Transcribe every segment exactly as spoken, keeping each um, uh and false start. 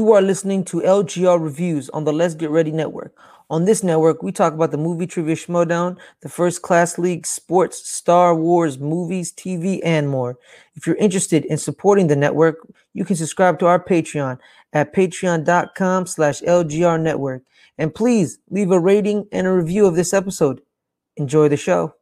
You are listening to L G R Reviews on the Let's Get Ready Network. On this network, we talk about the movie trivia schmodown, the first class league, sports, Star Wars, movies, T V, and more. If you're interested in supporting the network, you can subscribe to our Patreon at patreon.com slash LGR Network. And please leave a rating and a review of this episode. Enjoy the show.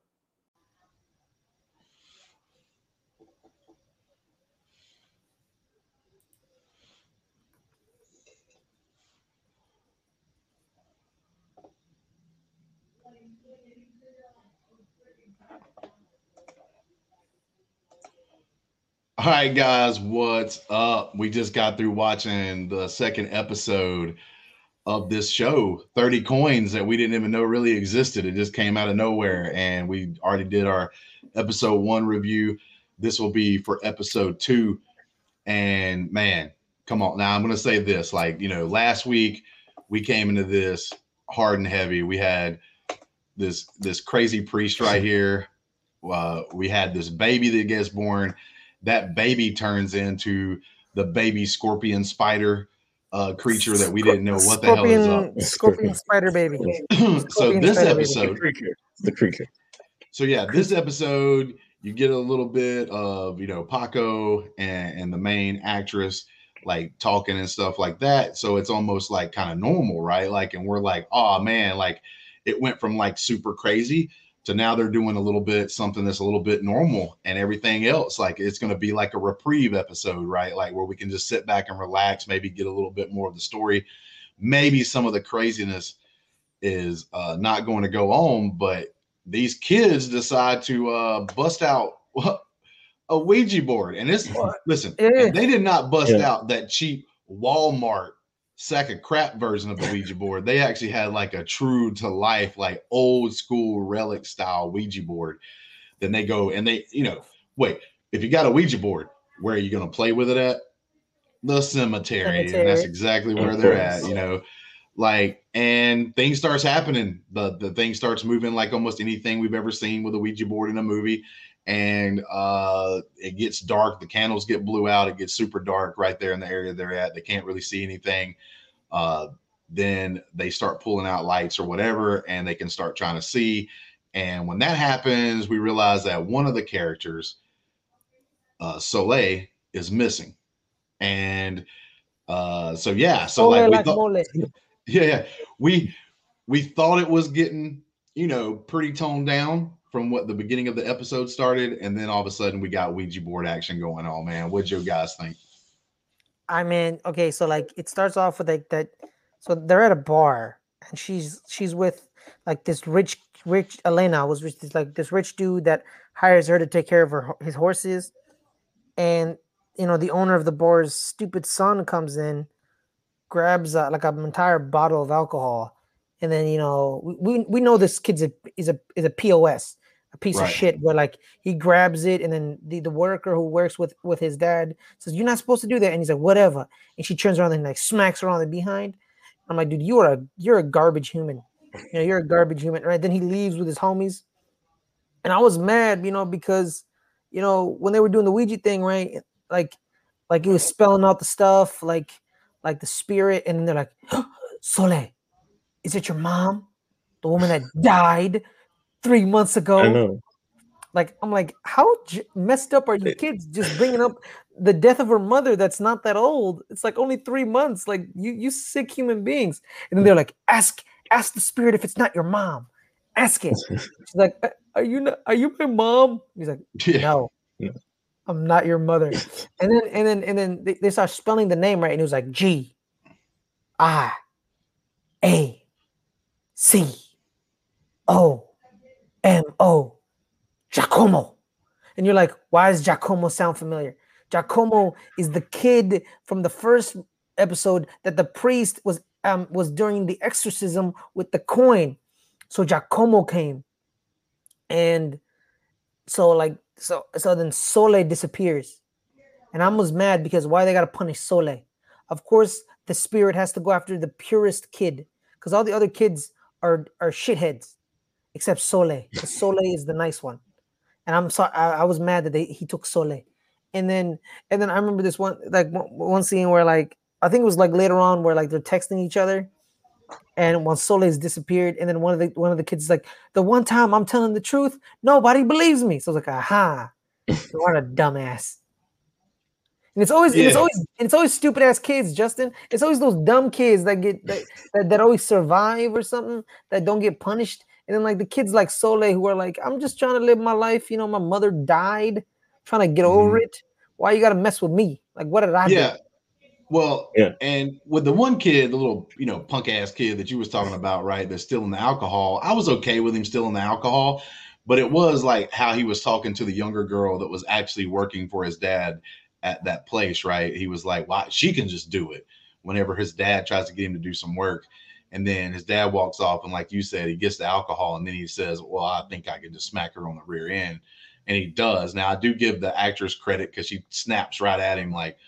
All right, guys, what's up? We just got through watching the second episode of this show, thirty coins, that we didn't even know really existed. It just came out of nowhere, and we already did our episode one review. This will be for episode two, and man, come on. Now, I'm going to say this, like, you know, last week we came into this hard and heavy. We had this, this crazy priest right here. Uh, we had this baby that gets born. That baby turns into the baby scorpion spider uh, creature that we didn't know what the scorpion, hell is up. Scorpion spider baby. Scorpion so this episode, the creature. the creature. So yeah, this episode you get a little bit of, you know, Paco and, and the main actress like talking and stuff like that. So it's almost like kind of normal, right? Like, and we're like, oh man, like it went from like super crazy. So now they're doing a little bit something that's a little bit normal and everything else. Like it's going to be like a reprieve episode, right? Like where we can just sit back and relax, maybe get a little bit more of the story. Maybe some of the craziness is uh, not going to go on, but these kids decide to uh, bust out a Ouija board. And it's, listen, yeah. they did not bust yeah. out that cheap Walmart sack of crap version of the Ouija board. They actually had like a true to life, like old school relic style Ouija board. Then they go and they, you know, wait, if you got a Ouija board, where are you going to play with it at? The cemetery. cemetery. And that's exactly where they're at, you know, like, and things starts happening. The, the thing starts moving like almost anything we've ever seen with a Ouija board in a movie. And uh, it gets dark. The candles get blew out. It gets super dark right there in the area they're at. They can't really see anything. Uh, then they start pulling out lights or whatever, and they can start trying to see. And when that happens, we realize that one of the characters, uh, Soleil, is missing. And uh, so, yeah. So oh, like, we like thought, yeah, yeah, we we thought it was getting, you know, pretty toned down from what the beginning of the episode started, and then all of a sudden we got Ouija board action going on, man. What'd you guys think? I mean, okay, so like it starts off with like that. So they're at a bar, and she's she's with like this rich, rich Elena was rich, like this rich dude that hires her to take care of her his horses, and you know the owner of the bar's stupid son comes in, grabs uh, like an entire bottle of alcohol. And then, you know, we we know this kid's a, is a is a P O S, a piece right. of shit, where like he grabs it, and then the, the worker who works with, with his dad says, "You're not supposed to do that." And he's like, "Whatever." And she turns around and like smacks her on the behind. I'm like, dude, you are a you're a garbage human. You know, you're a garbage human, right? Then he leaves with his homies. And I was mad, you know, because you know, when they were doing the Ouija thing, right? Like like he was spelling out the stuff, like like the spirit, and they're like, "Oh, Soleil. Is it your mom? The woman that died three months ago?" I know. Like, I'm like, how j- messed up are you kids just bringing up the death of her mother that's not that old? It's like only three months. Like, you you sick human beings. And then they're like, ask ask the spirit if it's not your mom. Ask it. She's like, are you not, are you my mom? He's like, no, yeah. I'm not your mother. And then and then and then they, they start spelling the name right, and it was like G, I, A. C O M O Giacomo. And you're like, why does Giacomo sound familiar? Giacomo is the kid from the first episode that the priest was um was during the exorcism with the coin. So Giacomo came. And so like so so then Soleil disappears. And I was mad because why they gotta punish Soleil? Of course, the spirit has to go after the purest kid, because all the other kids are are shitheads, except Soleil. Because Soleil is the nice one, and I'm sorry, I, I was mad that they he took Soleil. And then and then I remember this one like one, one scene where like I think it was like later on where like they're texting each other, and once Soleil's disappeared, and then one of the one of the kids is like, the one time I'm telling the truth, nobody believes me. So I was like, aha, what a dumbass. And it's always yeah. it's always it's always stupid ass kids, Justin. It's always those dumb kids that get that, that, that always survive or something, that don't get punished. And then like the kids like Soleil who are like, I'm just trying to live my life, you know, my mother died, trying to get mm-hmm. over it. Why you gotta mess with me? Like, what did I yeah. do? Well, yeah. and with the one kid, the little, you know, punk ass kid that you was talking about, right? That's stealing the alcohol. I was okay with him stealing the alcohol, but it was like how he was talking to the younger girl that was actually working for his dad at that place, right? He was like, "Wow, she can just do it." Whenever his dad tries to get him to do some work, and then his dad walks off, and like you said, he gets the alcohol, and then he says, "Well, I think I can just smack her on the rear end," and he does. Now, I do give the actress credit because she snaps right at him, like,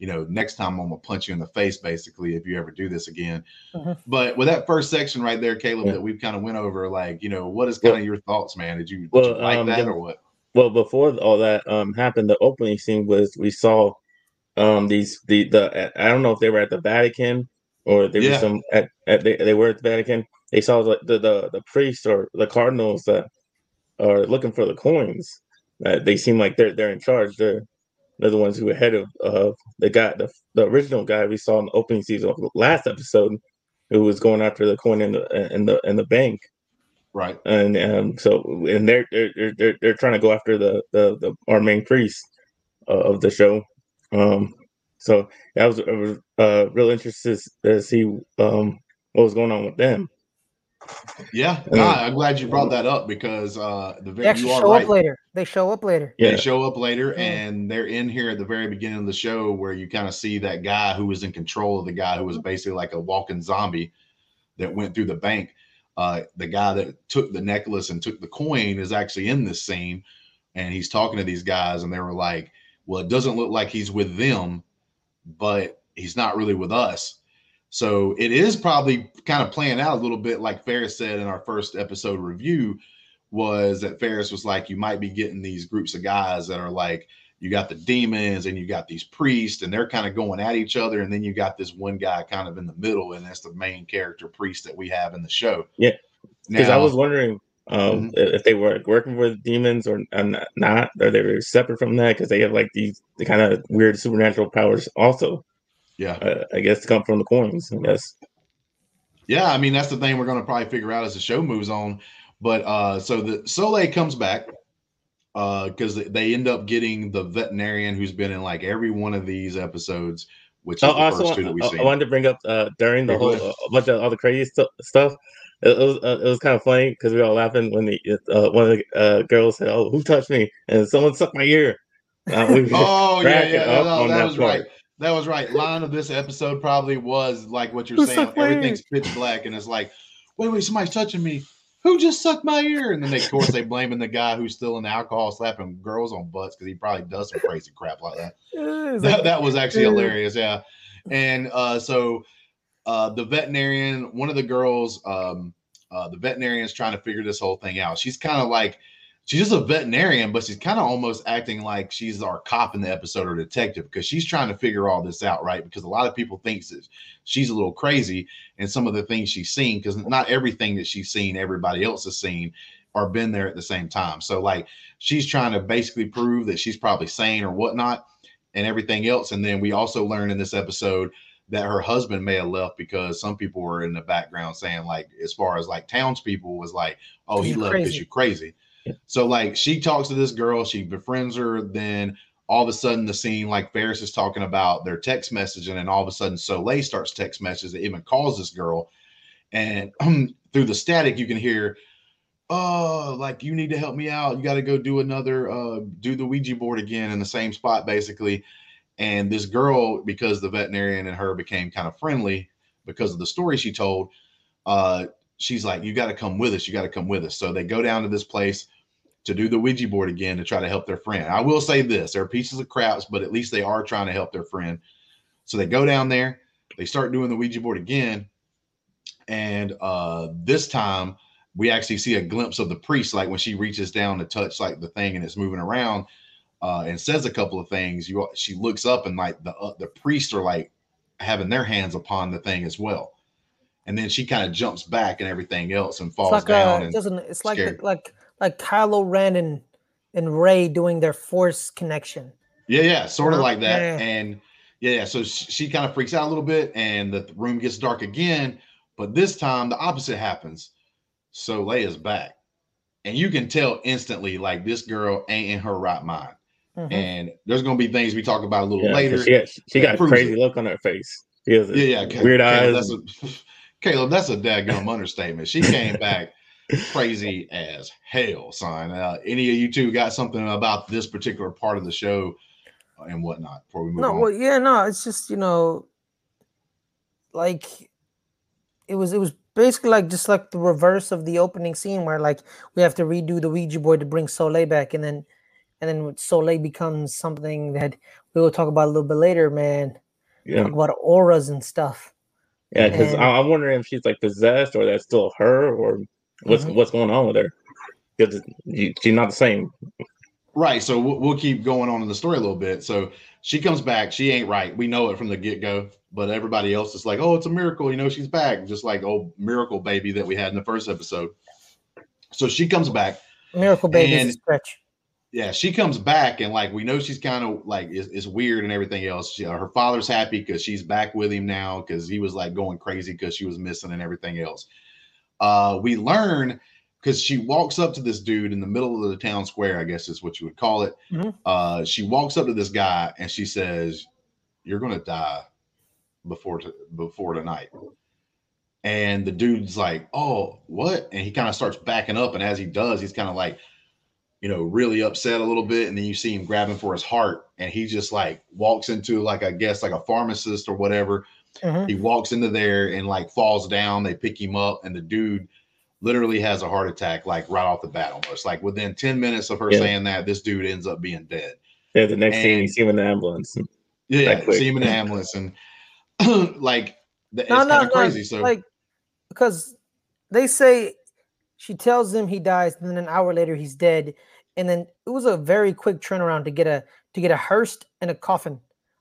you know, next time I'm gonna punch you in the face, basically, if you ever do this again. Mm-hmm. But with that first section right there, Caleb, yeah. that we've kind of went over, like, you know, what is kind of well, your thoughts, man? Did you, did well, you like um, that yeah. or what? Well, before all that um, happened, the opening scene was we saw um, these the the I don't know if they were at the Vatican or they yeah. were some at, at they, they were at the Vatican. They saw the the the, the priests or the cardinals that are looking for the coins. Uh, they seem like they're they're in charge. They're They're the ones who were ahead of uh, the guy, the, the original guy we saw in the opening season of last episode, who was going after the coin in the in the in the bank, right? And um, so, and they're they're they're they're trying to go after the the, the our main priest uh, of the show. Um, so I was, I was uh, real interested to see um, what was going on with them. Yeah, nah, I'm glad you brought that up because uh, the very, they actually you are show right. up later. They show up later. Yeah. They show up later, mm-hmm. and they're in here at the very beginning of the show where you kind of see that guy who was in control of the guy who was basically like a walking zombie that went through the bank. Uh, the guy that took the necklace and took the coin is actually in this scene, and he's talking to these guys, and they were like, "Well, it doesn't look like he's with them, but he's not really with us." So it is probably kind of playing out a little bit like Fares said in our first episode review, was that Fares was like, you might be getting these groups of guys that are like, you got the demons and you got these priests and they're kind of going at each other. And then you got this one guy kind of in the middle, and that's the main character priest that we have in the show. Yeah. Because I was wondering um, mm-hmm. if they were working with demons or not, or they were separate from that because they have like these the kind of weird supernatural powers also. Yeah, uh, I guess to come from the coins, I guess. Yeah, I mean, that's the thing we're going to probably figure out as the show moves on. But uh, so the Soleil comes back because uh, they end up getting the veterinarian who's been in like every one of these episodes, which is oh, the also, first two that we see. I wanted to bring up uh, during the whole uh, bunch of all the crazy st- stuff. It, it was uh, it was kind of funny because we were all laughing when the uh, one of the uh, girls said, "Oh, who touched me?" And someone sucked my ear. Uh, we oh yeah, yeah, no, no, that, that was part. Right. That was right. Line of this episode probably was like what you're Who saying. Everything's pitch black, and it's like, wait, wait, somebody's touching me. Who just sucked my ear? And then, they, of course, they blaming the guy who's stealing alcohol, slapping girls on butts because he probably does some crazy crap like that. That, like, that was actually hilarious, yeah. And uh, so uh, the veterinarian, one of the girls, um, uh, the veterinarian's trying to figure this whole thing out. She's kind of like, she's just a veterinarian, but she's kind of almost acting like she's our cop in the episode or detective because she's trying to figure all this out, right? Because a lot of people think that she's a little crazy and some of the things she's seen, because not everything that she's seen, everybody else has seen or been there at the same time. So like she's trying to basically prove that she's probably sane or whatnot and everything else. And then we also learn in this episode that her husband may have left because some people were in the background saying like, as far as like townspeople was like, oh, he left because you're crazy. So like she talks to this girl, she befriends her. Then all of a sudden the scene like Fares is talking about their text messaging, and all of a sudden Soleil starts text messages that even calls this girl. And through the static, you can hear, oh, like you need to help me out. You got to go do another, uh, do the Ouija board again in the same spot, basically. And this girl, because the veterinarian and her became kind of friendly because of the story she told, uh, she's like, you got to come with us. You got to come with us. So they go down to this place to do the Ouija board again to try to help their friend. I will say this, they're pieces of craps, but at least they are trying to help their friend. So they go down there, they start doing the Ouija board again. And uh, this time we actually see a glimpse of the priest. Like when she reaches down to touch like the thing and it's moving around uh, and says a couple of things, you, she looks up and like the, uh, the priests are like having their hands upon the thing as well. And then she kind of jumps back and everything else and falls it's like down. A, and doesn't, it's like the, like like Kylo Ren and and Rey doing their force connection. Yeah, yeah, sort of like that. Yeah. And yeah, yeah, so she, she kind of freaks out a little bit, and the room gets dark again. But this time, the opposite happens. Soleil is back, and you can tell instantly, like, this girl ain't in her right mind. Mm-hmm. And there's gonna be things we talk about a little yeah, later. She got, she got a crazy it. look on her face. She has yeah, yeah, weird Caleb, eyes. That's a, Caleb, that's a dadgum understatement. She came back crazy as hell, son. Uh, any of you two got something about this particular part of the show and whatnot before we move no, on? No, well, yeah, no. It's just, you know, like it was, it was basically like just like the reverse of the opening scene where like we have to redo the Ouija board to bring Soleil back, and then. And then Soleil becomes something that we will talk about a little bit later, man. Yeah. Talk about auras and stuff. Yeah, because I'm wondering if she's like possessed, or that's still her, or what's mm-hmm. what's going on with her? Because she's not the same. Right. So we'll, we'll keep going on in the story a little bit. So she comes back. She ain't right. We know it from the get go. But everybody else is like, "Oh, it's a miracle." You know, she's back, just like old miracle baby that we had in the first episode. So she comes back. Miracle baby is a stretch. Yeah, she comes back, and like we know she's kind of like it's, it's weird and everything else. She, her father's happy because she's back with him now, because he was like going crazy because she was missing and everything else. Uh, we learn because she walks up to this dude in the middle of the town square, I guess is what you would call it. Mm-hmm. Uh, she walks up to this guy and she says, "You're gonna die before t- before tonight." And the dude's like, "Oh, what?" And he kind of starts backing up, and as he does, he's kind of like, you know, really upset a little bit. And then you see him grabbing for his heart, and he just like walks into like, I guess like a pharmacist or whatever. Mm-hmm. He walks into there and like falls down. They pick him up, and the dude literally has a heart attack, like right off the bat, almost like within ten minutes of her yeah. saying that, this dude ends up being dead. Yeah. The next and, thing you see him in the ambulance. Yeah. See him in the ambulance. And like, the, no, it's no, kind of no, crazy. So like, because they say she tells him he dies, and then an hour later he's dead. And then it was a very quick turnaround to get a to get a hearse and a coffin,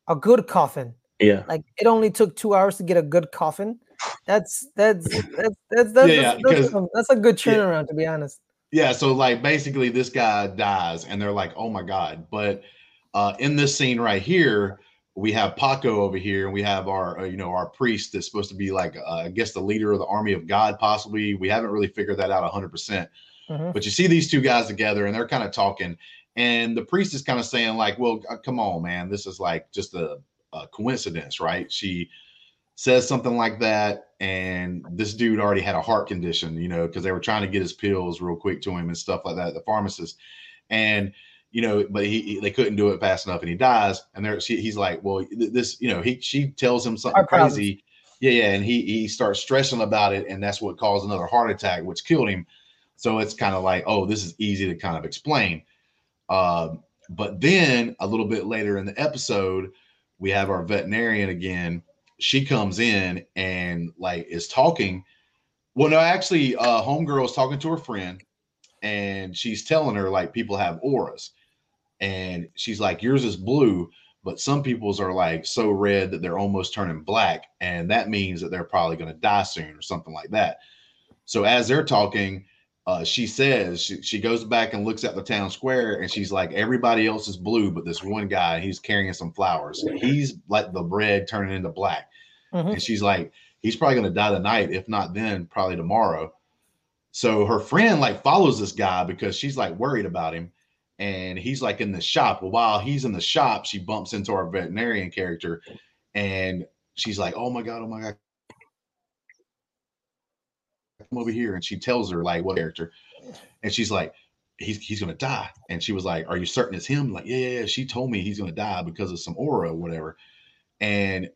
a good coffin. Yeah, like it only took two hours to get a good coffin. That's that's that's that's that's, yeah, that's, yeah, that's, that's a good turnaround, yeah, to be honest. Yeah, so like basically this guy dies, and they're like, "Oh my god!" But uh, in this scene right here, we have Paco over here, and we have our, uh, you know, our priest that's supposed to be like, uh, I guess the leader of the army of God, possibly. We haven't really figured that out a hundred percent, but you see these two guys together, and they're kind of talking, and the priest is kind of saying like, "Well, come on, man, this is like just a, a coincidence, right?" She says something like that, and this dude already had a heart condition, you know, because they were trying to get his pills real quick to him and stuff like that at the pharmacist, and you know, but he, he they couldn't do it fast enough, and he dies. And there, she, he's like, "Well, this, you know," he she tells him something crazy, yeah, yeah, and he he starts stressing about it, and that's what caused another heart attack, which killed him. So it's kind of like, oh, this is easy to kind of explain. Uh, but then a little bit later in the episode, we have our veterinarian again. She comes in and like is talking. Well, no, actually, uh, homegirl is talking to her friend, and she's telling her like people have auras. And she's like, "Yours is blue, but some people's are like so red that they're almost turning black. And that means that they're probably going to die soon," or something like that. So as they're talking, uh, she says, she, she goes back and looks at the town square, and she's like, "Everybody else is blue, but this one guy, he's carrying some flowers. He's like the red turning into black." Mm-hmm. And she's like, "He's probably going to die tonight. If not then, probably tomorrow." So her friend like follows this guy because she's like worried about him. And he's like in the shop. Well, while he's in the shop, she bumps into our veterinarian character, and she's like, "Oh my god, oh my god, come over here." And she tells her like what character, and she's like, "He's he's gonna die." And she was like, "Are you certain it's him?" Like, "Yeah, yeah, yeah. She told me he's gonna die because of some aura or whatever." And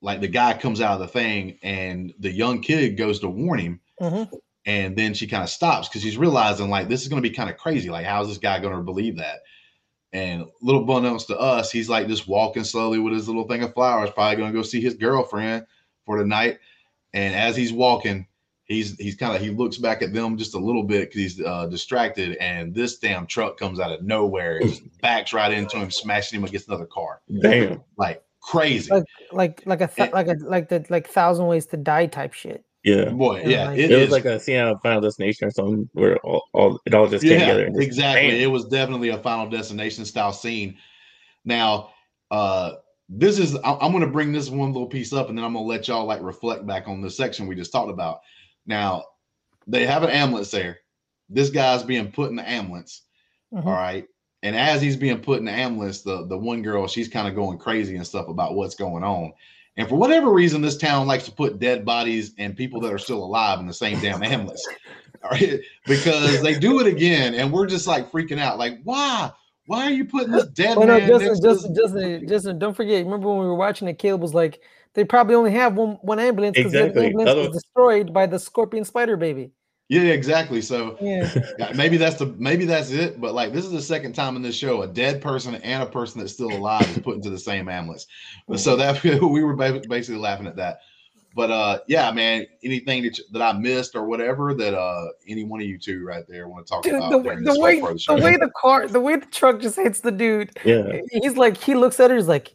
like the guy comes out of the thing, and the young kid goes to warn him. Mm-hmm. And then she kind of stops because she's realizing like this is going to be kind of crazy. Like, how is this guy going to believe that? And little bonus to us, he's like just walking slowly with his little thing of flowers, probably going to go see his girlfriend for the night. And as he's walking, he's he's kind of he looks back at them just a little bit because he's uh, distracted. And this damn truck comes out of nowhere, and just backs right into him, smashing him against another car. Damn! Like crazy. Like like like a th- it, like a like the like thousand ways to die type shit. Yeah, boy, and yeah. Like, it, it was like a scene out of Final Destination or something where all, all it all just yeah, came together. And just, exactly. Bam. It was definitely a Final Destination style scene. Now, uh, this is I, I'm going to bring this one little piece up, and then I'm going to let y'all like reflect back on this section we just talked about. Now, they have an ambulance there. This guy's being put in the ambulance. Mm-hmm. All right. And as he's being put in the ambulance, the, the one girl, she's kind of going crazy and stuff about what's going on. And for whatever reason, this town likes to put dead bodies and people that are still alive in the same damn ambulance. All right. Because they do it again. And we're just like freaking out. Like, why? Why are you putting this dead well, man no, Justin, next Justin, to this- Justin, Justin, don't forget. Remember when we were watching it, Caleb was like, they probably only have one, one ambulance because exactly. the ambulance was destroyed by the scorpion spider baby. Yeah, exactly. So yeah. maybe that's the maybe that's it. But like, this is the second time in this show a dead person and a person that's still alive is put into the same ambulance. So that we were basically laughing at that. But uh, yeah, man, anything that, that I missed or whatever that uh, any one of you two right there want to talk dude, about? The, during this the way the, the way the car, the way the truck just hits the dude. Yeah, he's like he looks at her, he's like,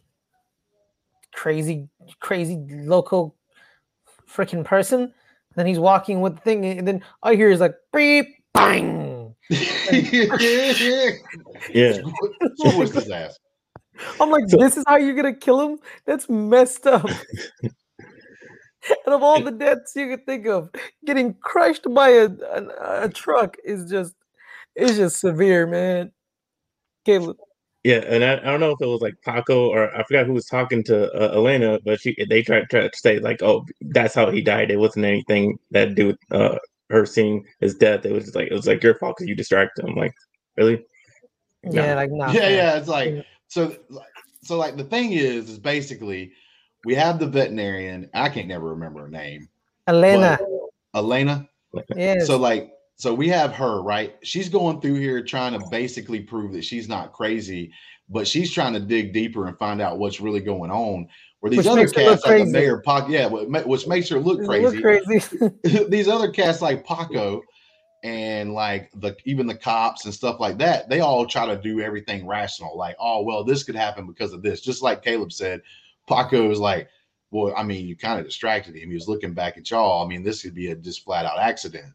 crazy, crazy, loco, freaking person. Then he's walking with the thing, and then I hear is like beep, bang. Like, yeah, yeah. Squish his ass. I'm like, so, this is how you're gonna kill him? That's messed up. And of all the deaths you could think of, getting crushed by a a, a truck is just is just severe, man. Caleb. Yeah, and I, I don't know if it was like Paco or I forgot who was talking to uh, Elena, but she they tried, tried to say like, "Oh, that's how he died. It wasn't anything that do with uh, her seeing his death. It was just like it was like your fault because you distracted him." Like, really? No. Yeah, like no. Yeah, man. yeah. It's like so, so like the thing is, is basically we have the veterinarian. I can't never remember her name. Elena. Elena. Yeah. So like. So we have her, right? She's going through here trying to basically prove that she's not crazy, but she's trying to dig deeper and find out what's really going on. Where these which other cats like the mayor, Paco, yeah, which makes her look crazy. Look crazy. These other cats like Paco and like the even the cops and stuff like that, they all try to do everything rational. Like, oh, well, this could happen because of this. Just like Caleb said, Paco is like, well, I mean, you kind of distracted him. He was looking back at y'all. I mean, this could be a just flat out accident.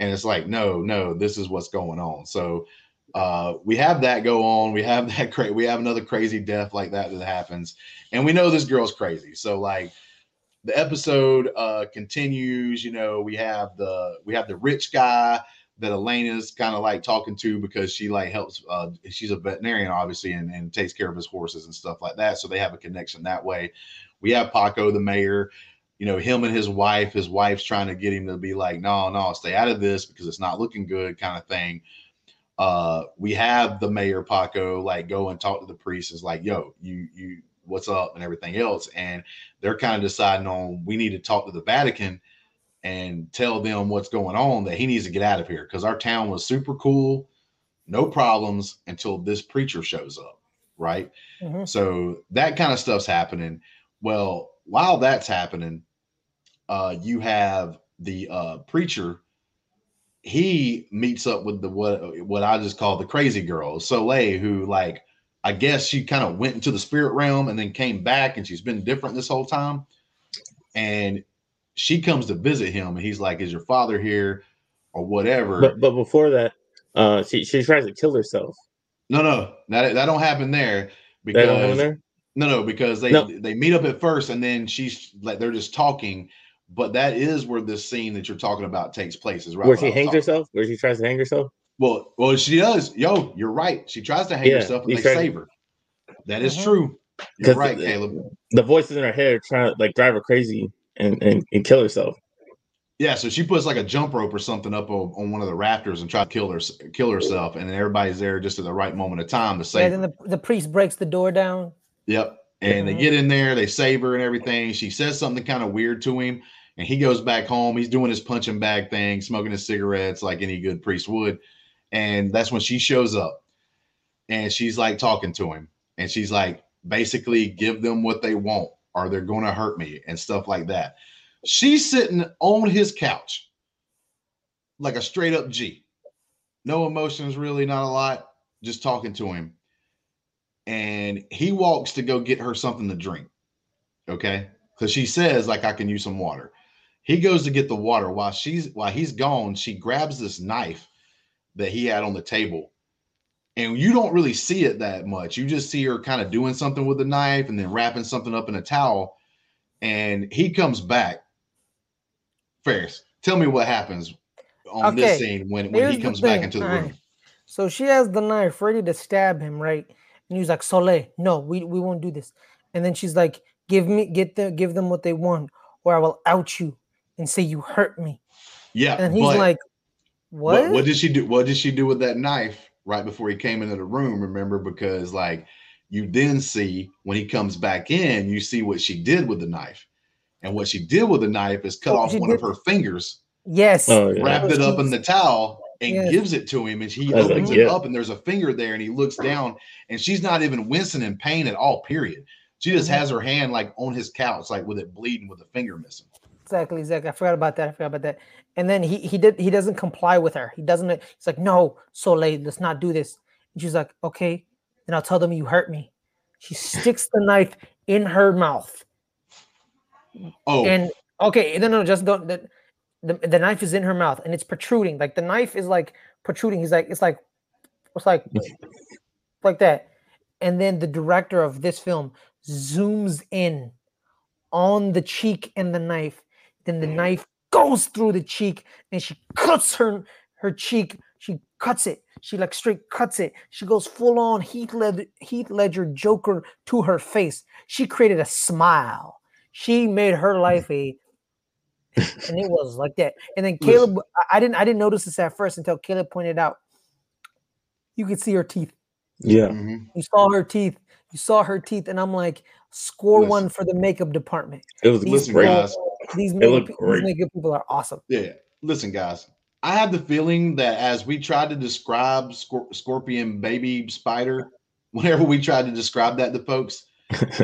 And it's like, no, no, this is what's going on. So uh, we have that go on. We have that. Cra- we have another crazy death like that that happens. And we know this girl's crazy. So like the episode uh, continues, you know, we have the we have the rich guy that Elena's kind of like talking to because she like helps. Uh, she's a veterinarian, obviously, and, and takes care of his horses and stuff like that. So they have a connection that way. We have Paco, the mayor. You know, him and his wife, his wife's trying to get him to be like, no, no, stay out of this because it's not looking good kind of thing. Uh, we have the mayor, Paco, like go and talk to the priest. It's like, yo, you, you, what's up and everything else. And they're kind of deciding on, we need to talk to the Vatican and tell them what's going on, that he needs to get out of here because our town was super cool. No problems until this preacher shows up. Right. Mm-hmm. So that kind of stuff's happening. Well, while that's happening, Uh, you have the uh, preacher. He meets up with the what what I just call the crazy girl, Soleil, who like I guess she kind of went into the spirit realm and then came back, and she's been different this whole time. And she comes to visit him, and he's like, "Is your father here, or whatever?" But but before that, uh, she she tries to kill herself. No, no, that that don't happen there because that don't happen there? no, no, because they no. they meet up at first, and then she's like they're just talking. But that is where this scene that you're talking about takes place, is right? Where she hangs herself? Where she tries to hang herself? Well, well, she does. Yo, you're right. She tries to hang yeah, herself, and they save to... her. That is true. You're right, the, Caleb. The voices in her head trying to like drive her crazy and, and, and kill herself. Yeah, so she puts like a jump rope or something up on, on one of the rafters and tries to kill her, kill herself, and then everybody's there just at the right moment of time to save. And yeah, then the, the priest breaks the door down. Yep, and mm-hmm. they get in there, they save her and everything. She says something kind of weird to him. And he goes back home. He's doing his punching bag thing, smoking his cigarettes like any good priest would. And that's when she shows up. And she's like talking to him. And she's like, basically, give them what they want or they're going to hurt me and stuff like that. She's sitting on his couch like a straight up G. No emotions, really, not a lot. Just talking to him. and he walks to go get her something to drink. Okay. Cause she says like, I can use some water. He goes to get the water while she's, while he's gone. She grabs this knife that he had on the table, and you don't really see it that much. You just see her kind of doing something with the knife and then wrapping something up in a towel. And he comes back. Fares, tell me what happens on okay. this scene when, when he comes back into the right. room. So she has the knife ready to stab him, right? And he's like, Soleil, no, we, we won't do this. And then she's like, give me, get the, give them what they want, or I will out you and say you hurt me. Yeah. And he's but, like, what? what? What did she do? What did she do with that knife right before he came into the room? Remember, because like you then see when he comes back in, you see what she did with the knife. And what she did with the knife is cut oh, off one did. of her fingers. Yes. Oh, yeah. Wrapped it up in the towel and yes. gives it to him. And he That's opens like, it yeah. up and there's a finger there, and he looks down, and she's not even wincing in pain at all, period. She just mm-hmm. has her hand like on his couch, like with it bleeding, with a finger missing. Exactly, exactly. I forgot about that. I forgot about that. And then he he did he doesn't comply with her. He doesn't. He's like, no, Soleil, let's not do this. And she's like, okay, then I'll tell them you hurt me. She sticks the knife in her mouth. Oh, and okay, no, no, just don't. The, the the knife is in her mouth, and it's protruding. Like the knife is like protruding. He's like, it's like, it's like, like that. And then the director of this film zooms in on the cheek and the knife. Then the knife goes through the cheek, and she cuts her her cheek. She cuts it. She like straight cuts it. She goes full on Heath Ledger, Heath Ledger Joker to her face. She created a smile. She made her life a, and it was like that. And then Caleb, I didn't, I didn't notice this at first until Caleb pointed out. You could see her teeth. Yeah, mm-hmm. you saw her teeth. You saw her teeth, and I'm like, score listen. one for the makeup department. It was these people, guys. These makeup, these makeup people are awesome. Yeah, listen, guys. I have the feeling that as we tried to describe Scorp- Scorpion Baby Spider, whenever we tried to describe that to folks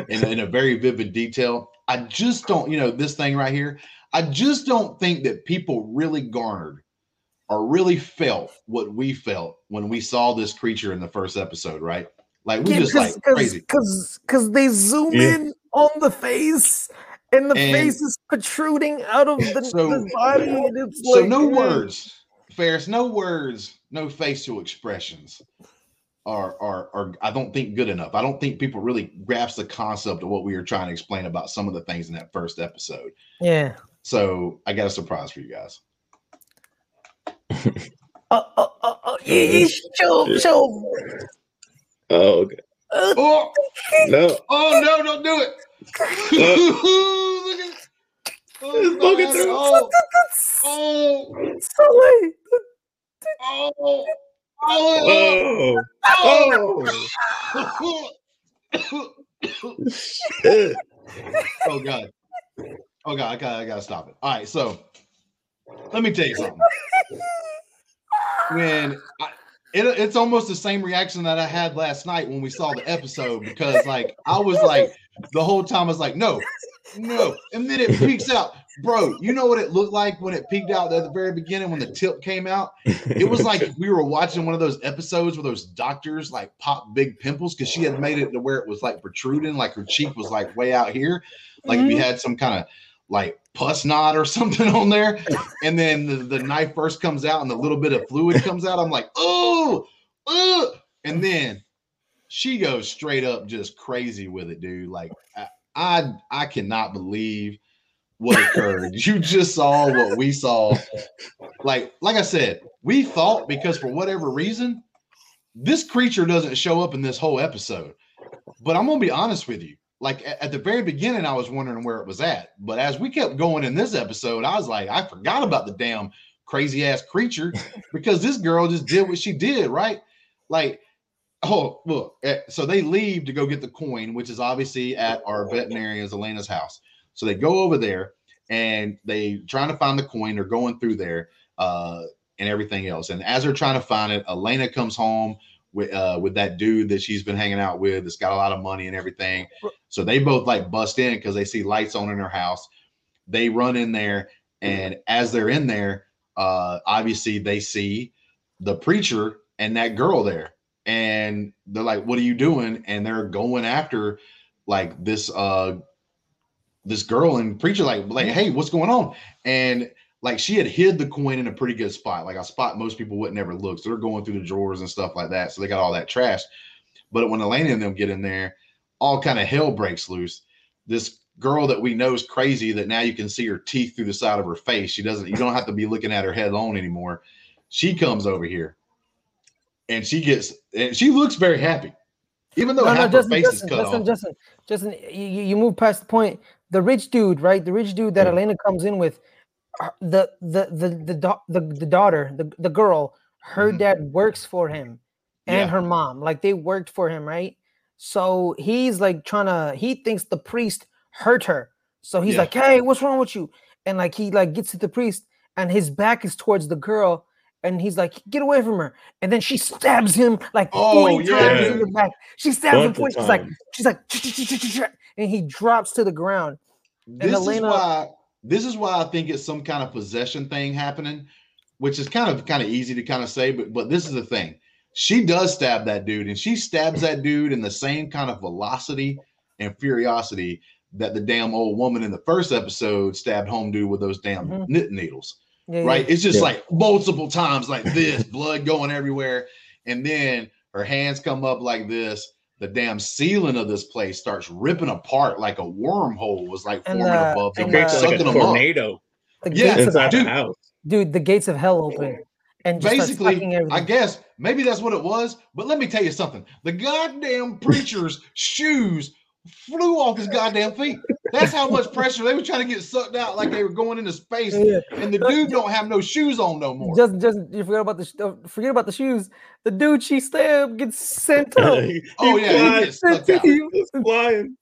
in, in a very vivid detail. I just don't, you know, this thing right here, I just don't think that people really garnered or really felt what we felt when we saw this creature in the first episode, right? Like, we yeah, just like cause, crazy. Because because they zoom yeah. in on the face, and the and face is protruding out of the, so, the body. And it's so like, no man. words, Fares, no words, no facial expressions. Are, are are I don't think good enough. I don't think people really grasp the concept of what we were trying to explain about some of the things in that first episode. Yeah. So I got a surprise for you guys. oh, oh, oh, oh, yeah, show, show. Oh, okay. Oh, no. Oh, no, don't do it. Oh. Look at it. Oh, it's through. Oh. Oh. Oh. Oh. Oh. Oh, oh, oh. Oh, God. Oh, God. I gotta, I gotta stop it. All right. So let me tell you something. When I, it, it's almost the same reaction that I had last night when we saw the episode, because like, I was like, the whole time I was like, no, no. And then it peeks out. Bro, you know what it looked like when it peeked out at the very beginning when the tip came out? It was like we were watching one of those episodes where those doctors like pop big pimples, because she had made it to where it was like protruding, like her cheek was like way out here. Like mm-hmm. if you had some kind of like pus knot or something on there, and then the, the knife first comes out and a little bit of fluid comes out. I'm like, oh, uh, and then she goes straight up just crazy with it, dude. Like I, I, I cannot believe what occurred. You just saw what we saw. Like, like I said, we thought, because for whatever reason, this creature doesn't show up in this whole episode. But I'm gonna be honest with you. Like at, at the very beginning, I was wondering where it was at. But as we kept going in this episode, I was like, I forgot about the damn crazy ass creature, because this girl just did what she did, right? Like, oh, look. So they leave to go get the coin, which is obviously at our veterinarian's Elena's house. So they go over there, and they trying to find the coin. They're going through there uh, and everything else. And as they're trying to find it, Elena comes home with uh, with that dude that she's been hanging out with that's got a lot of money and everything. So they both like bust in because they see lights on in her house. They run in there, and as they're in there, uh, obviously they see the preacher and that girl there. and they're like, what are you doing? And they're going after like this uh this girl, and preacher like like hey, what's going on? And like she had hid the coin in a pretty good spot, like a spot most people wouldn't ever look. So they're going through the drawers and stuff like that, so they got all that trash. But when Elena and them get in there, all kind of hell breaks loose. This girl that we know is crazy, that now you can see her teeth through the side of her face. She doesn't, you don't have to be looking at her head on anymore. She comes over here and she gets, and she looks very happy, even though no, half no, Justin, her face Justin, is cut Justin, off. Justin, Justin, Justin, you, you move past the point. The rich dude, right? The rich dude that yeah. Elena comes in with, the the the the the, the daughter, the, the girl, her mm-hmm. dad works for him and yeah. her mom. Like they worked for him, right? So he's like trying to, he thinks the priest hurt her, so he's yeah. like, hey, what's wrong with you? And like he like gets to the priest and his back is towards the girl and he's like, get away from her. And then she stabs him like oh yeah times in the back. She stabs him point. She's like she's like and he drops to the ground. This and Elena, is why this is why I think it's some kind of possession thing happening, which is kind of kind of easy to kind of say, but but this is the thing. She does stab that dude, and she stabs that dude in the same kind of velocity and furiosity that the damn old woman in the first episode stabbed home dude with those damn mm-hmm. knit needles, yeah, right? Yeah. It's just yeah. like multiple times like this, blood going everywhere. And then her hands come up like this. The damn ceiling of this place starts ripping apart like a wormhole was like and, forming uh, above. It creates like a tornado. Yeah, inside dude, the house. Dude, the gates of hell open. And just basically, I guess, maybe that's what it was. But let me tell you something. The goddamn preacher's shoes flew off his goddamn feet. That's how much pressure they were trying to get sucked out, like they were going into space. Yeah. And the dude don't have no shoes on no more. Just, just you forget about the forget about the shoes. The dude she stabbed gets sent up. he, oh he yeah, he gets sucked out. He was flying.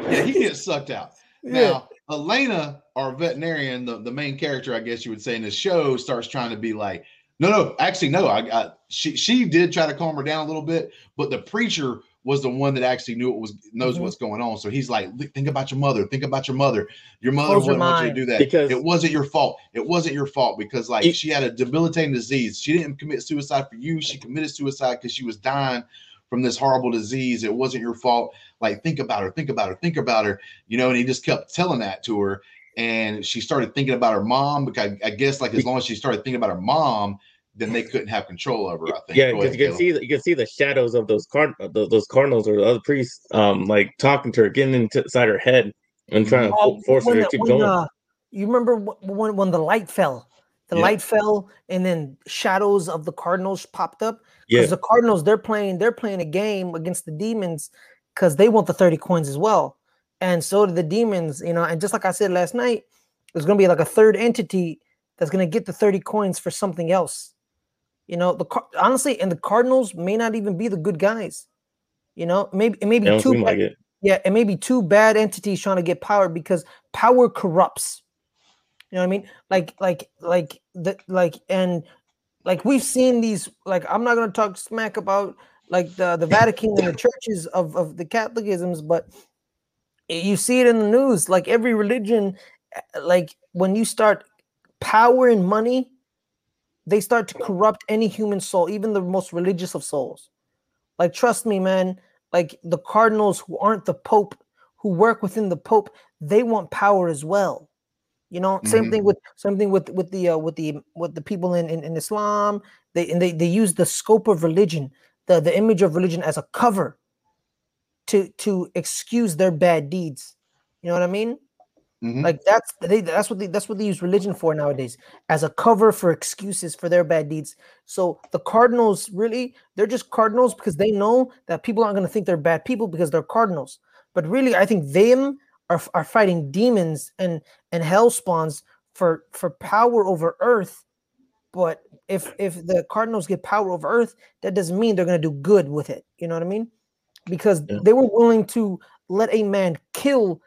Yeah, he gets sucked out. Yeah. Now Elena, our veterinarian, the, the main character, I guess you would say in this show, starts trying to be like, no, no, actually, no. I, I she she did try to calm her down a little bit, but the preacher was the one that actually knew it was knows mm-hmm. what's going on. So he's like, think about your mother, think about your mother. Your mother Close wouldn't your want you to do that. Because it wasn't your fault. It wasn't your fault because like it, she had a debilitating disease. She didn't commit suicide for you. She committed suicide because she was dying from this horrible disease. It wasn't your fault. Like, think about her, think about her, think about her. You know, and he just kept telling that to her. And she started thinking about her mom because I, I guess like as long as she started thinking about her mom, then they couldn't have control over. I think. Yeah, because you can see the, you can see the shadows of those car those, those cardinals or the other priests, um, like talking to her, getting inside her head, and trying to oh, force when, her to keep when, going. Uh, you remember when when the light fell, the yeah. light fell, and then shadows of the cardinals popped up. Because yeah. the cardinals, they're playing they're playing a game against the demons because they want the thirty coins as well, and so do the demons. You know, and just like I said last night, there's gonna be like a third entity that's gonna get the thirty coins for something else. You know, the honestly, and the cardinals may not even be the good guys. You know, maybe it may be two. Like it. Yeah, it may be two bad entities trying to get power because power corrupts. You know what I mean? Like, like, like the like and like we've seen these. Like, I'm not gonna talk smack about like the the Vatican and the churches of of the Catholicisms, but you see it in the news. Like every religion, like when you start power and money, they start to corrupt any human soul, even the most religious of souls. Like, trust me, man, like the cardinals who aren't the Pope, who work within the Pope, they want power as well. You know, mm-hmm. same thing with same thing with with the uh, with the with the people in, in, in Islam. They and they they use the scope of religion, the, the image of religion as a cover to to excuse their bad deeds. You know what I mean? Mm-hmm. Like that's they, that's what they, that's what they use religion for nowadays, as a cover for excuses for their bad deeds. So the cardinals, really, they're just cardinals because they know that people aren't going to think they're bad people because they're cardinals. But really, I think them are are fighting demons and and hell spawns for for power over Earth. But if if the cardinals get power over Earth, that doesn't mean they're going to do good with it. You know what I mean? Because yeah. they were willing to let a man kill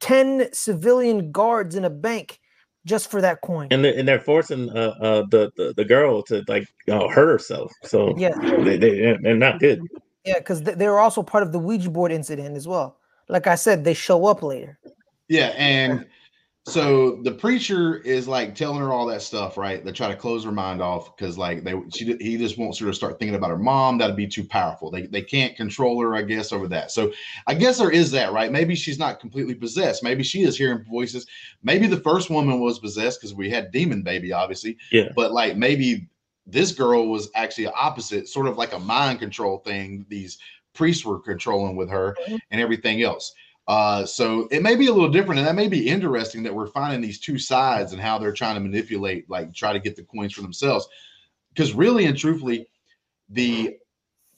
ten civilian guards in a bank just for that coin, and they're, and they're forcing uh, uh, the, the the girl to like uh, hurt herself. So yeah, they, they they're not good. Yeah, because they're also part of the Ouija board incident as well. Like I said, they show up later. Yeah, and So the preacher is like telling her all that stuff, right? They try to close her mind off because like they she he just wants her to start thinking about her mom. That'd be too powerful. They they can't control her, I guess, over that. So I guess there is that, right? Maybe she's not completely possessed. Maybe she is hearing voices. Maybe the first woman was possessed because we had demon baby, obviously. Yeah. But like maybe this girl was actually opposite, sort of like a mind control thing. These priests were controlling with her and everything else. Uh, so it may be a little different, and that may be interesting that we're finding these two sides and how they're trying to manipulate, like try to get the coins for themselves. Because really and truthfully, the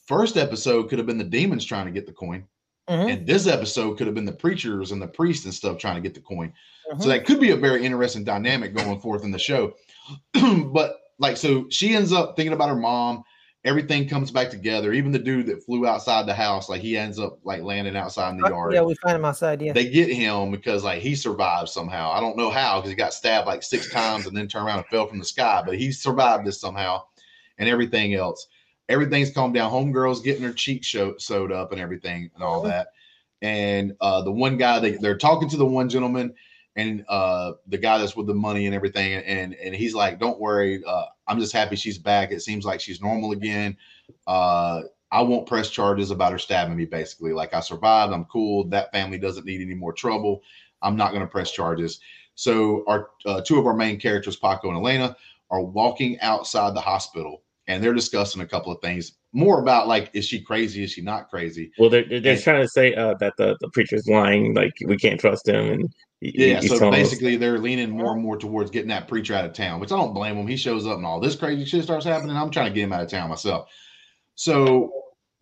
first episode could have been the demons trying to get the coin. Mm-hmm. And this episode could have been the preachers and the priests and stuff trying to get the coin. Mm-hmm. So that could be a very interesting dynamic going forth in the show. But like, so she ends up thinking about her mom. Everything comes back together. Even the dude that flew outside the house, like he ends up like landing outside in the yard. Yeah, we find him outside. Yeah, they get him because like he survived somehow. I don't know how because he got stabbed like six times and then turned around and fell from the sky. But he survived this somehow, and everything else. Everything's calmed down. Homegirl's getting her cheeks show, sewed up and everything and all that. And uh, the one guy they they're talking to the one gentleman. And uh, the guy that's with the money and everything, and and he's like, "Don't worry, uh, I'm just happy she's back. It seems like she's normal again. Uh, I won't press charges about her stabbing me. Basically, like I survived. I'm cool. That family doesn't need any more trouble. I'm not going to press charges." So our uh, two of our main characters, Paco and Elena, are walking outside the hospital, and they're discussing a couple of things more about like, is she crazy? Is she not crazy? Well, they're they're and, trying to say uh, that the the preacher's lying. Like we can't trust him and. Yeah, he, so almost, basically they're leaning more and more towards getting that preacher out of town, which I don't blame him. He shows up and all this crazy shit starts happening. I'm trying to get him out of town myself. So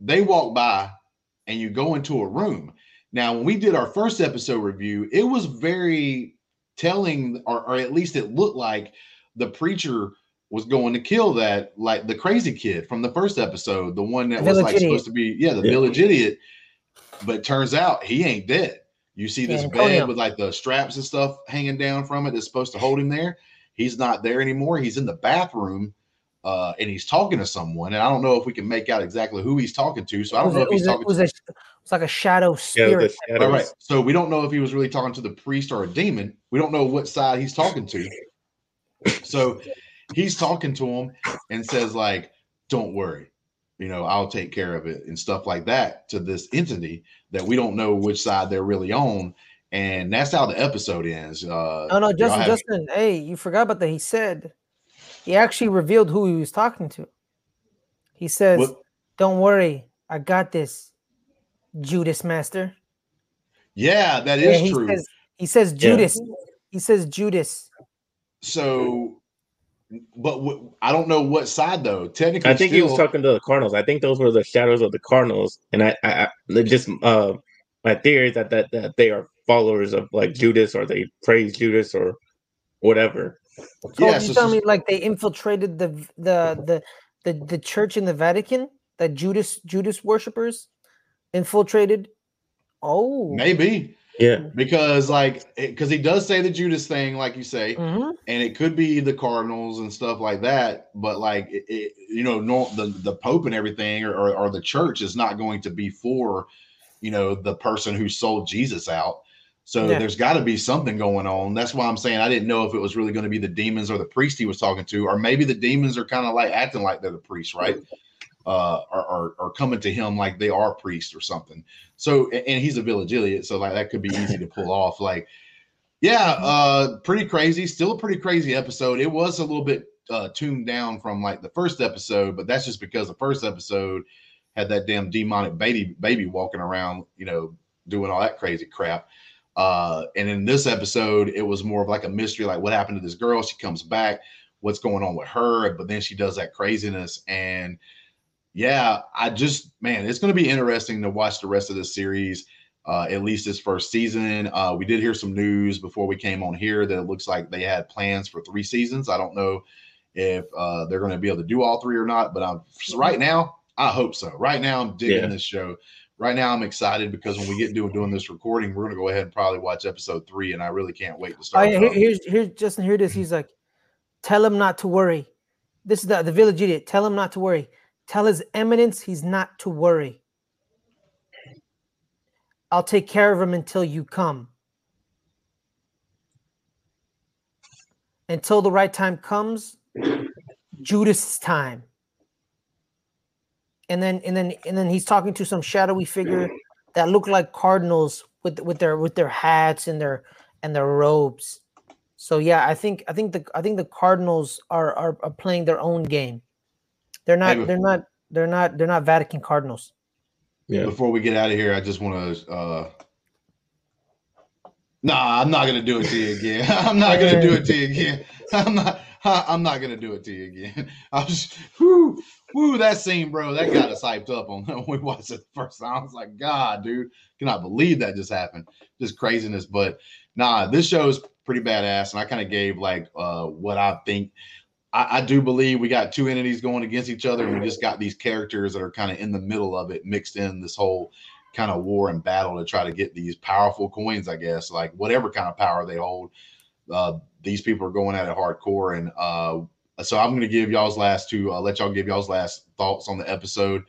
they walk by and you go into a room. Now, when we did our first episode review, it was very telling, or, or at least it looked like the preacher was going to kill that, like the crazy kid from the first episode, the one that was like supposed to be, yeah, the village idiot. But turns out he ain't dead. You see this yeah, bed with like the straps and stuff hanging down from it that's supposed to hold him there. He's not there anymore. He's in the bathroom uh, and he's talking to someone. And I don't know if we can make out exactly who he's talking to. So I don't know if he's talking to. It was like a shadow spirit. All right. So we don't know if he was really talking to the priest or a demon. We don't know what side he's talking to. So he's talking to him and says like, "Don't worry. You know, I'll take care of it," and stuff like that to this entity that we don't know which side they're really on. And that's how the episode ends. Uh, oh, no, Justin, have... Justin, hey, you forgot about that. He said, he actually revealed who he was talking to. He says, what? "Don't worry, I got this, Judas master." Yeah, that is yeah, he true. Says, he says Judas. Yeah. He says Judas. So... But w- I don't know what side though. Technically, I think still, he was talking to the Cardinals. I think those were the shadows of the Cardinals, and I, I, I just uh, my theory is that, that that they are followers of like Judas, or they praise Judas, or whatever. So yeah, you so, tell so, me like they infiltrated the, the the the the church in the Vatican that Judas Judas worshippers infiltrated. Oh, maybe. Yeah, because like, because he does say the Judas thing, like you say, mm-hmm. and it could be the Cardinals and stuff like that. But like, it, it, you know, no, the the Pope and everything, or, or or the Church is not going to be for, you know, the person who sold Jesus out. So yeah. There's got to be something going on. That's why I'm saying I didn't know if it was really going to be the demons or the priest he was talking to, or maybe the demons are kind of like acting like they're the priest, right? Uh, are, are, are coming to him like they are priests or something. So, and he's a village idiot, so like that could be easy to pull off. Like, yeah, uh, pretty crazy. Still a pretty crazy episode. It was a little bit uh, tuned down from like the first episode, but that's just because the first episode had that damn demonic baby baby walking around, you know, doing all that crazy crap. Uh, and in this episode, it was more of like a mystery, like what happened to this girl? She comes back. What's going on with her? But then she does that craziness and. Yeah, I just, man, it's going to be interesting to watch the rest of this series, uh, at least this first season. Uh, we did hear some news before we came on here that it looks like they had plans for three seasons. I don't know if uh, they're going to be able to do all three or not, but I'm, so right now, I hope so. Right now, I'm digging yeah. this show. Right now, I'm excited because when we get doing doing this recording, we're going to go ahead and probably watch episode three, and I really can't wait to start. Right, here's, here's Justin, here it is. He's like, "Tell him not to worry." This is the, the village idiot. "Tell him not to worry. Tell his eminence he's not to worry. I'll take care of him until you come." until the right time comes, Judas' time. And then and then and then he's talking to some shadowy figure that look like cardinals with with their with their hats and their and their robes. So yeah, I think I think the I think the cardinals are are, are playing their own game. They're not hey, they're not they're not they're not Vatican cardinals. Yeah. Before we get out of here, I just want to uh Nah, I'm not gonna do it to you again. I'm not gonna do it to you again. I'm not I'm not gonna do it to you again. I was whoo, whoo, that scene, bro. That got us hyped up on when we watched it the first time. I was like, God, dude, cannot believe that just happened. Just craziness. But nah, this show is pretty badass. And I kind of gave like uh what I think. I, I do believe we got two entities going against each other, and we just got these characters that are kind of in the middle of it, mixed in this whole kind of war and battle to try to get these powerful coins, I guess, like whatever kind of power they hold. Uh, these people are going at it hardcore. And uh, so I'm going to give y'all's last two, uh, let y'all give y'all's last thoughts on the episode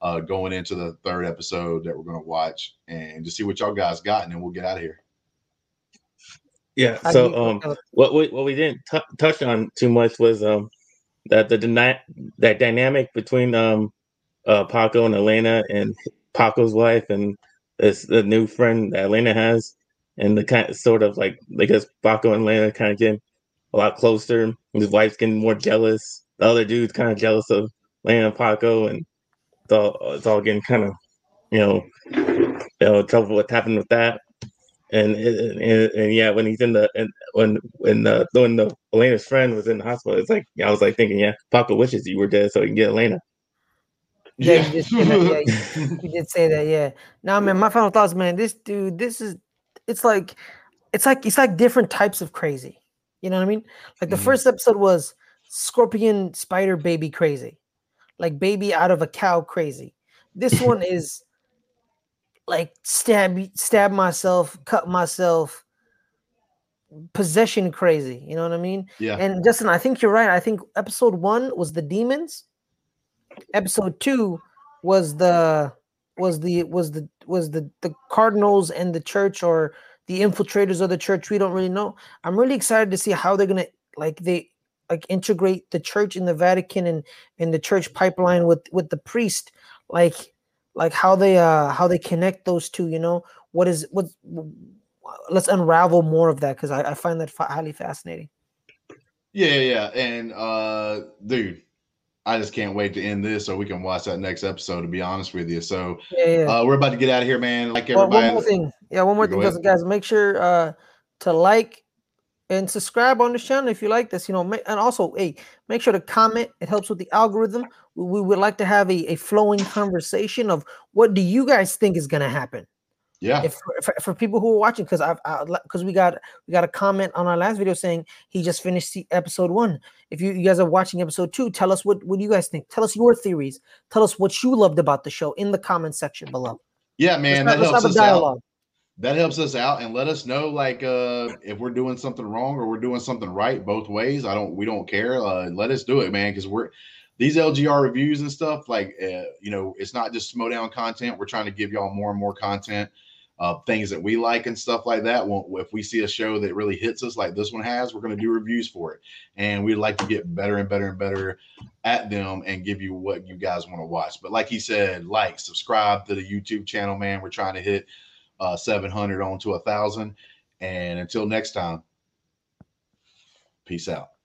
uh, going into the third episode that we're going to watch, and just see what y'all guys got, and then we'll get out of here. Yeah. So um, what we, what we didn't t touch on too much was um, that the that dynamic between um, uh, Paco and Elena, and Paco's wife and this the new friend that Elena has, and the kind of, sort of like I guess Paco and Elena kind of getting a lot closer. His wife's getting more jealous. The other dude's kind of jealous of Elena and Paco, and it's all it's all getting kind of you know, you know trouble. What's happened with that? And and, and and yeah, when he's in the and when when the when the Elena's friend was in the hospital, it's like I was like thinking, yeah, Paco wishes you were dead so he can get Elena. Yeah, you just, yeah, you, you did say that. Yeah. Now, man, my final thoughts, man. This dude, this is, it's like, it's like, it's like different types of crazy. You know what I mean? Like the mm-hmm. first episode was scorpion spider baby crazy, like baby out of a cow crazy. This one is like stab, stab myself, cut myself, possession crazy. You know what I mean? Yeah. And Justin, I think you're right. I think episode one was the demons. Episode two was the was the was the was the the cardinals and the church, or the infiltrators of the church. We don't really know. I'm really excited to see how they're gonna like they like integrate the church in the Vatican and in the church pipeline with with the priest. Like like how they uh how they connect those two. You know what is what? Let's unravel more of that, because I, I find that highly fascinating. Yeah, yeah, and uh, dude. I just can't wait to end this so we can watch that next episode, to be honest with you. So yeah, yeah. Uh, we're about to get out of here, man. Like everybody. Well, one more thing. Yeah, one more thing, guys, guys. Make sure uh, to like and subscribe on this channel if you like this. You know, and also, hey, make sure to comment. It helps with the algorithm. We, we would like to have a, a flowing conversation of what do you guys think is going to happen? Yeah. If, for, for people who are watching, because I've because we got we got a comment on our last video saying he just finished episode one. If you, you guys are watching episode two, tell us what, what do you guys think? Tell us your theories. Tell us what you loved about the show in the comment section below. Yeah, man. Let's, that let's helps have us a dialogue. Out. That helps us out, and let us know like uh, if we're doing something wrong or we're doing something right both ways. I don't we don't care. Uh, let us do it, man, because we're these L G R reviews and stuff like uh, you know it's not just Smowdown content. We're trying to give y'all more and more content. Uh, things that we like and stuff like that. Well, if we see a show that really hits us like this one has, we're going to do reviews for it. And we'd like to get better and better and better at them and give you what you guys want to watch. But like he said, like, subscribe to the YouTube channel, man. We're trying to hit uh, seven hundred on to one thousand. And until next time, peace out.